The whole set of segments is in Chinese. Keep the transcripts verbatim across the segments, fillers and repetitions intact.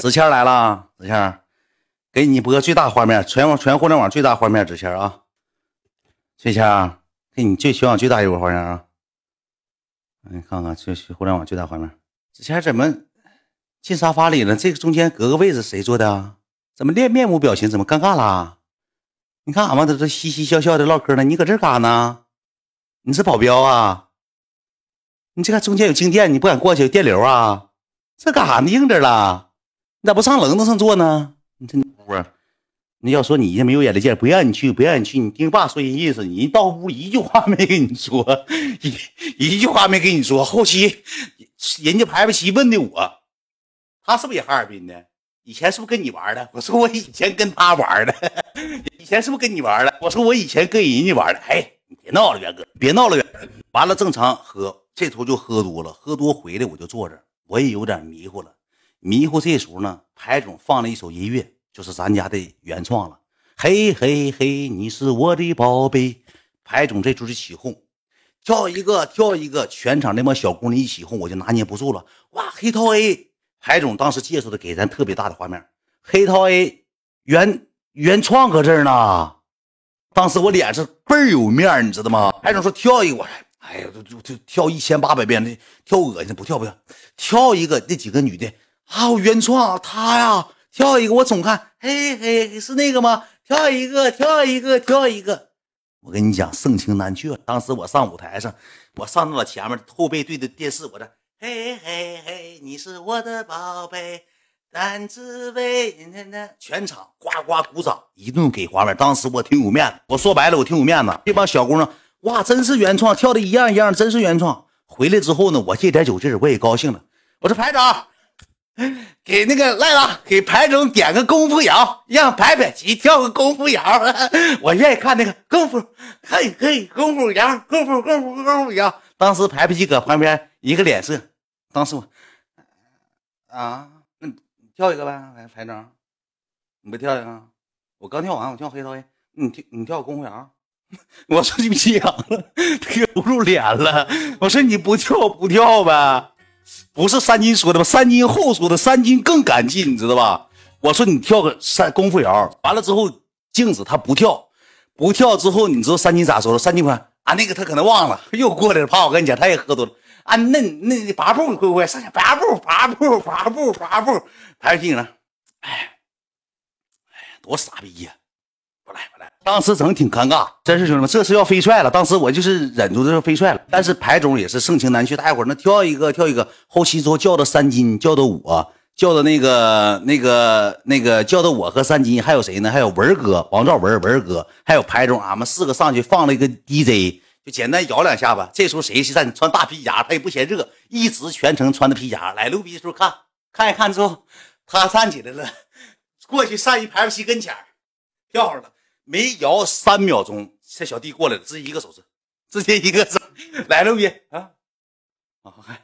子谦来了，子谦，给你播最大画面，全全互联网最大画面，子谦啊，子谦，给你最全网最大一波画面啊！你看看这互联网最大画面，子谦怎么进沙发里了？这个中间隔个位置谁坐的啊？怎么练面无表情？怎么尴尬啦？你看俺们这这嘻嘻笑笑的唠嗑呢，你搁这干啥呢？你是保镖啊？你这看中间有静电，你不敢过去，有电流啊？这干啥呢？硬着了。你咋不上棱子上坐呢？你这屋啊！你要说你这没有眼力见，不让你去，不让你去，你听爸说人意思，你一到屋一句话没给你说，一一句话没给你说。后期人家排排齐问的我，他是不是也哈尔滨的？以前是不是跟你玩的？我说我以前跟他玩的。以前是不是跟你玩的？我说我以前跟人家玩的。哎，你别闹了，元哥，别闹了，元哥。完了，正常喝，这头就喝多了，喝多回来我就坐这儿，我也有点迷糊了。迷糊这时候呢，排总放了一首音乐，就是咱家的原创了。嘿嘿嘿，你是我的宝贝。排总这时候就起哄，跳一个跳一个，全场那帮小姑娘一起哄，我就拿捏不住了。哇，黑桃 A！ 排总当时介绍的给咱特别大的画面，黑桃 A 原原创搁这儿呢。当时我脸是倍儿有面，你知道吗？排总说跳一个，哎呀，就就就跳一千八百遍，那跳恶心，不跳不跳，跳一个那几个女的。啊，我原创他呀，跳一个我总看，嘿嘿，是那个吗？跳一个，跳一个，跳一个。我跟你讲，盛情难却。当时我上舞台上，我上到了前面，后背对着电视，我这嘿嘿嘿，你是我的宝贝，单只为全场呱呱鼓掌，一顿给画面。当时我挺有面子，我说白了我挺有面子。这帮小姑娘，哇，真是原创，跳的一样一样，真是原创。回来之后呢，我借点酒劲我也高兴了，我说排长。给那个赖了，给排总点个功夫摇，让排排齐跳个功夫摇。我愿意看那个功夫，嘿嘿，功夫摇，功夫功夫功夫摇。当时排排齐搁旁边一个脸色，当时我啊，那你跳一个呗，排排总，你不跳一个？我刚跳完，我跳黑桃 A， 你跳你跳功夫摇。我说你不急了，给捂住脸了。我说你不跳不跳呗。不是三金说的吧？三金后说的，三金更感激，你知道吧？我说你跳个三功夫摇，完了之后镜子他不跳，不跳之后你知道三金咋说的？三金说啊，那个他可能忘了，又过来了，怕我跟你讲，他也喝多了啊。那那你八步会不会？上去八步，八步，八步，八步，排进了。哎，哎呀，多傻逼呀！我来，我来。当时整挺尴尬，真是兄弟们，这是要飞踹了。当时我就是忍住，这要飞踹了。但是排总也是盛情难却，大伙儿那跳一个跳一个。后期之后叫的三金，叫的我，叫的那个那个那个叫的我和三金，还有谁呢？还有文哥，王兆文文哥，还有排总，俺们四个上去放了一个 D J， 就简单摇两下吧。这时候谁站穿大皮夹，他也不嫌热，一直全程穿的皮夹。来溜逼的时候看看一看之后，他站起来了，过去上一排皮跟前跳上了。没摇三秒钟，这小弟过来了，直接一个手势，直接一个手来了，别啊啊！哎，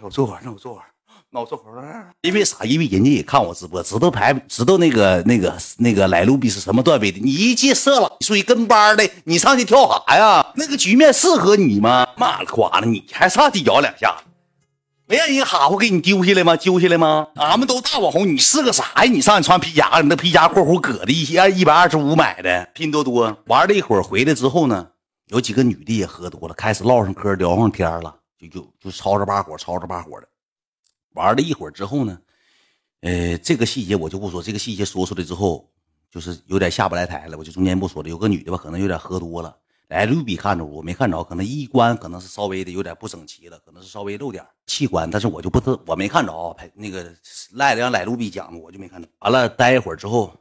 我坐会儿，那我坐会儿，那我坐会儿。因为啥？因为人家也看我直播，知道排，知道那个那个那个来路比是什么段位的。你一介色了，你属于跟班的，你上去跳啥呀？那个局面适合你吗？骂了垮了，你还上去摇两下，没让人哈呼给你丢下来吗？丢下来吗？俺们都大网红，你是个啥呀？你上去穿皮夹，你那皮夹括弧搁的一百二十五买的，拼多多玩了一会儿回来之后呢，有几个女的也喝多了，开始唠上嗑，聊上天了，就就就吵着把火，吵着把火的。玩了一会儿之后呢，呃，这个细节我就不说，这个细节说出来之后，就是有点下不来台了，我就中间不说了。有个女的吧，可能有点喝多了。来卢比看着我，没看着，可能衣冠可能是稍微的有点不整齐了，可能是稍微漏点器官，但是我就不知我没看着，那个赖着让来卢比讲的，我就没看着。完了，待一会儿之后，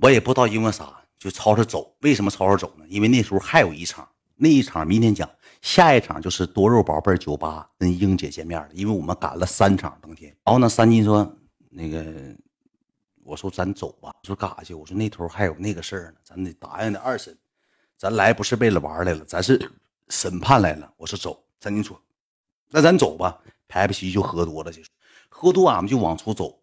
我也不知道因为啥就吵吵走。为什么吵吵走呢？因为那时候还有一场，那一场明天讲，下一场就是多肉宝贝酒吧跟英姐见面了，因为我们赶了三场当天。然后呢，三金说那个。我说咱走吧，我说干啥去？我说那头还有那个事儿呢，咱得答应的二审。咱来不是为了玩来了，咱是审判来了。我说走，三金说，那咱走吧。排排齐就喝多了，就是喝多俺们就往出走，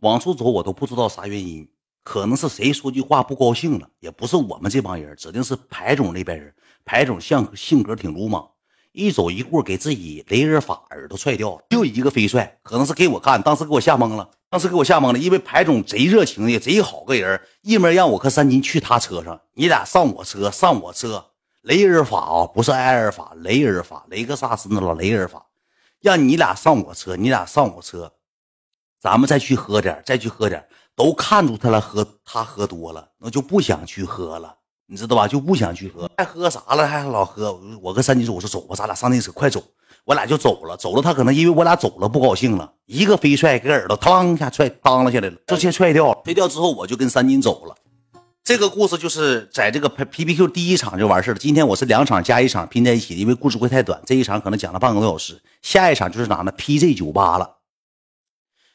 往出走我都不知道啥原因，可能是谁说句话不高兴了，也不是我们这帮人，指定是排总那边人。排总像性格挺鲁莽，一走一顾给自己雷尔法耳朵踹掉了，就一个飞踹，可能是给我看，当时给我吓懵了，当时给我吓懵了，因为排总贼热情，也贼好个人，一门让我和三金去他车上，你俩上我车，上我车，雷尔法啊，不是埃尔法，雷尔法，雷克萨斯那老雷尔法，让你俩上我车，你俩上我车，咱们再去喝点，再去喝点，都看出他来喝，他喝多了，那就不想去喝了。你知道吧？就不想去喝，还喝啥了？还老喝。我跟三金说：“我说走吧，咱俩上那车，快走。”我俩就走了。走了，他可能因为我俩走了不高兴了，一个飞踹，给耳朵嘡一下踹，当了下来了，直接踹掉了。踹掉之后，我就跟三金走了。这个故事就是在这个 P P Q 第一场就完事了。今天我是两场加一场拼在一起的，因为故事会太短，这一场可能讲了半个多小时。下一场就是哪呢 ？P J 九八了。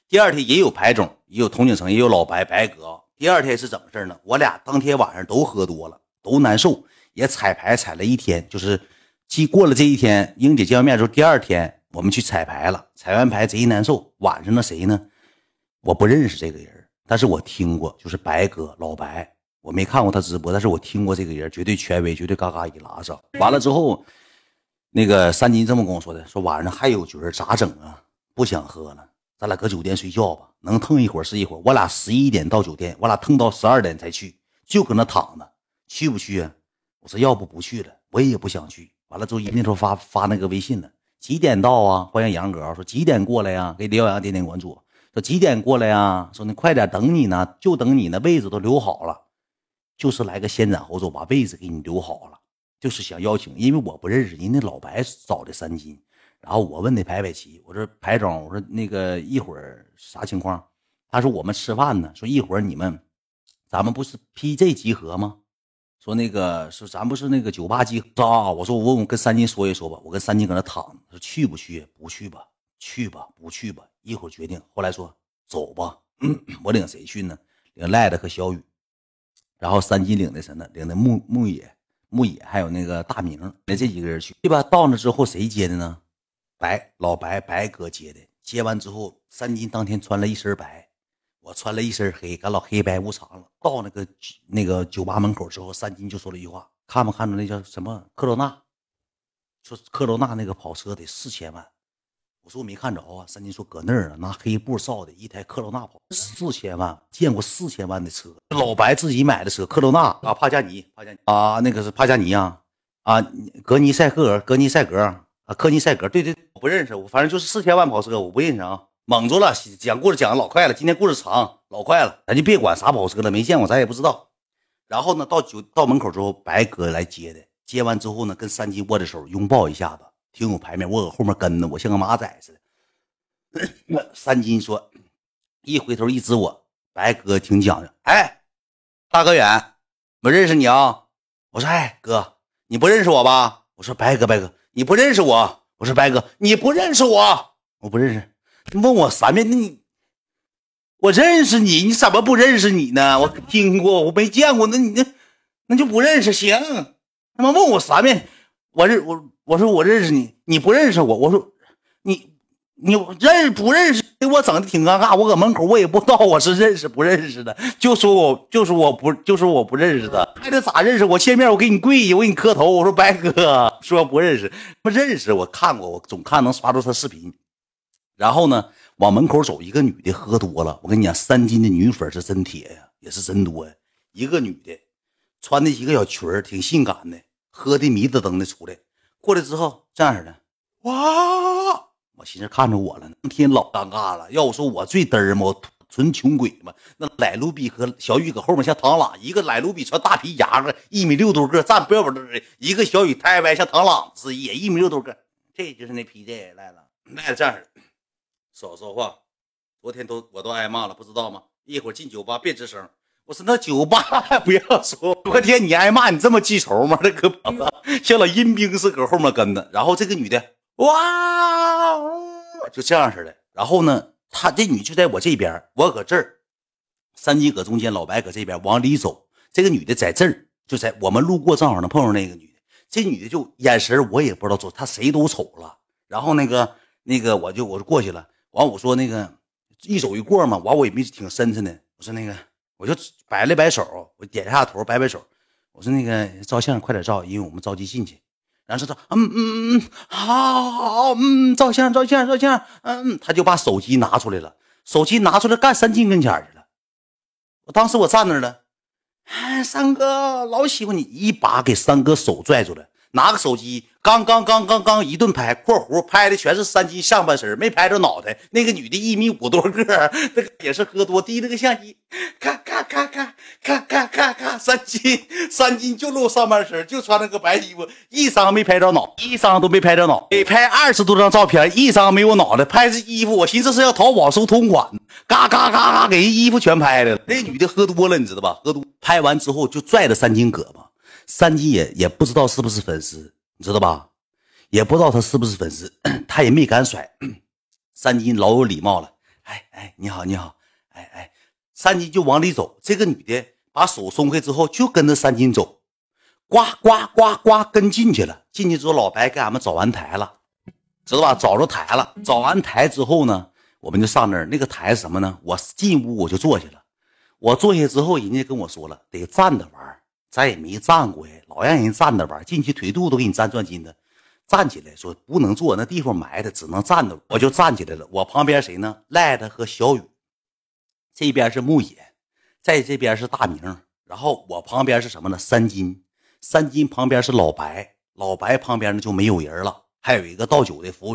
第二天也有排总，也有童景成，也有老白白哥。第二天是怎么事呢？我俩当天晚上都喝多了。都难受，也彩排彩了一天，就是既过了这一天，英姐见面之后，第二天我们去彩排了，彩完牌贼难受。晚上那谁呢？我不认识这个人，但是我听过，就是白哥老白，我没看过他直播，但是我听过这个人，绝对权威，绝对嘎嘎一拉上。完了之后，那个三金这么跟我说的，说晚上还有局咋整啊？不想喝了，咱俩搁酒店睡觉吧，能腾一会儿是一会儿。我俩十一点到酒店，我俩腾到十二点才去，就搁那躺着。去不去啊？我说要不不去了，我也不想去。完了之后，那时候发发那个微信了，几点到啊？欢迎杨哥，说几点过来呀、啊？给刘洋点点关注。说几点过来呀、啊？说你快点，等你呢，就等你呢，位置都留好了，就是来个先斩后奏，把位置给你留好了，就是想邀请，因为我不认识人家老白找的三金，然后我问的排排棋，我说排总，我说那个一会儿啥情况？他说我们吃饭呢，说一会儿你们，咱们不是 P J 集合吗？说那个说咱不是那个酒吧机啊，我说我问我跟三金说一说吧，我跟三金搁那躺着，说去不去？不去吧，去吧，不去吧，一会儿决定。后来说走吧、嗯，我领谁去呢？领赖子和小雨，然后三金领的谁呢？领的木木野、木野还有那个大明，领这几个人去，对吧？到那之后谁接的呢？白老白白哥接的，接完之后三金当天穿了一身白。我穿了一身黑，咱老黑白无常了。到那个那个酒吧门口之后，三金就说了一句话：“看没看着那叫什么克罗纳？说克罗纳那个跑车得四千万。”我说我没看着啊。三金说搁那儿呢，拿黑布烧的一台克罗纳跑四千万，见过四千万的车？老白自己买的车，克罗纳啊，帕加尼，帕加尼啊，那个是帕加尼啊，啊，格尼塞格尔，格尼塞格啊，科尼塞格，对对，我不认识，我反正就是四千万跑车，我不认识啊。猛住了，讲故事讲的老快了，今天故事长老快了，咱就别管啥跑车了，没见过咱也不知道。然后呢，到酒到门口之后，白哥来接的，接完之后呢，跟三金握着手拥抱一下子，挺有排面，我搁后面跟着，我像个马仔似的。三金说，一回头一指我，白哥挺讲究，哎，大哥远，我认识你啊。我说哎哥，你不认识我吧？我说白哥白哥，你不认识我？我说白哥，你不认识我？我不认识。问我三遍，你我认识你，你怎么不认识你呢？我听过，我没见过，那你那那就不认识行。他妈问我三遍，我认我我说我认识你，你不认识我。我说你你认不认识？给我整的挺尴尬。我搁门口我也不知道我是认识不认识的，就说我就说我不就说我不认识的，还得咋认识？我见面我给你跪下，我给你磕头，我说白哥，说不认识不认识，我看过，我总看能刷出他视频。然后呢，往门口走，一个女的喝多了。我跟你讲，三金的女粉是真铁呀，也是真多呀。一个女的穿的一个小裙儿，挺性感的，喝的迷子灯的出来。过来之后这样式的，哇！我寻思看着我了，那天老尴尬了。要我说我最嘚儿嘛，我纯穷鬼嘛。那奶卢比和小雨搁后面像螳螂，一个奶卢比穿大皮夹克，一米六多个，站标准的；一个小雨太歪像螳螂似的，也一米六多个。这就是那 P J 来了，来了这样式的。少说话，昨天都我都挨骂了，不知道吗？一会儿进酒吧别吱声。我说那酒吧不要说，昨天你挨骂，你这么记仇吗？那个像老阴兵是搁后面跟的。然后这个女的哇，就这样似的。然后呢，她这女就在我这边，我搁这儿，三金搁中间，老白搁这边往里走。这个女的在这儿，就在我们路过，正好能碰上那个女的。这女的就眼神我也不知道，走她谁都瞅了。然后那个那个我就我就过去了。完我说那个一走一过嘛，完我也没挺深沉的。我说那个我就摆了摆手，我点下头摆摆手。我说那个照相快点照，因为我们着急进去。然后说嗯嗯嗯好好嗯照相照相照相嗯，他就把手机拿出来了，手机拿出来干三金跟前去了。我当时我站那儿了，哎，三哥老喜欢你，一把给三哥手拽住了，拿个手机刚刚刚刚刚一顿拍，括弧拍的全是三金上半身，没拍着脑袋。那个女的一米五多个，那个也是喝多，低那个相机，咔咔咔咔咔咔咔咔，三金三金就露上半身，就穿那个白衣服，一张没拍着脑，一张都没拍着脑，得拍二十多张照片，一张没有脑袋。拍这衣服，我寻思是要淘宝收同款，嘎嘎嘎嘎给人衣服全拍来了。那女的喝多了，你知道吧？喝多拍完之后就拽着三金胳膊，三金也也不知道是不是粉丝。你知道吧，也不知道他是不是粉丝，他也没敢甩。三金老有礼貌了，哎哎你好你好，哎哎，三金就往里走。这个女的把手松开之后就跟着三金走，呱呱呱呱跟进去了。进去之后老白给俺们找完台了，知道吧，找着台了。找完台之后呢，我们就上那儿。那个台是什么呢，我进屋我就坐下了。我坐下之后人家跟我说了，得站着玩，咱也没站过呀，老让人站着玩，进去腿肚都给你站转筋的。站起来说不能坐，那地方埋的，只能站着。我就站起来了。我旁边谁呢，赖的和小雨，这边是牧野，在这边是大明，然后我旁边是什么呢，三金。三金旁边是老白，老白旁边呢就没有人了，还有一个倒酒的服务员。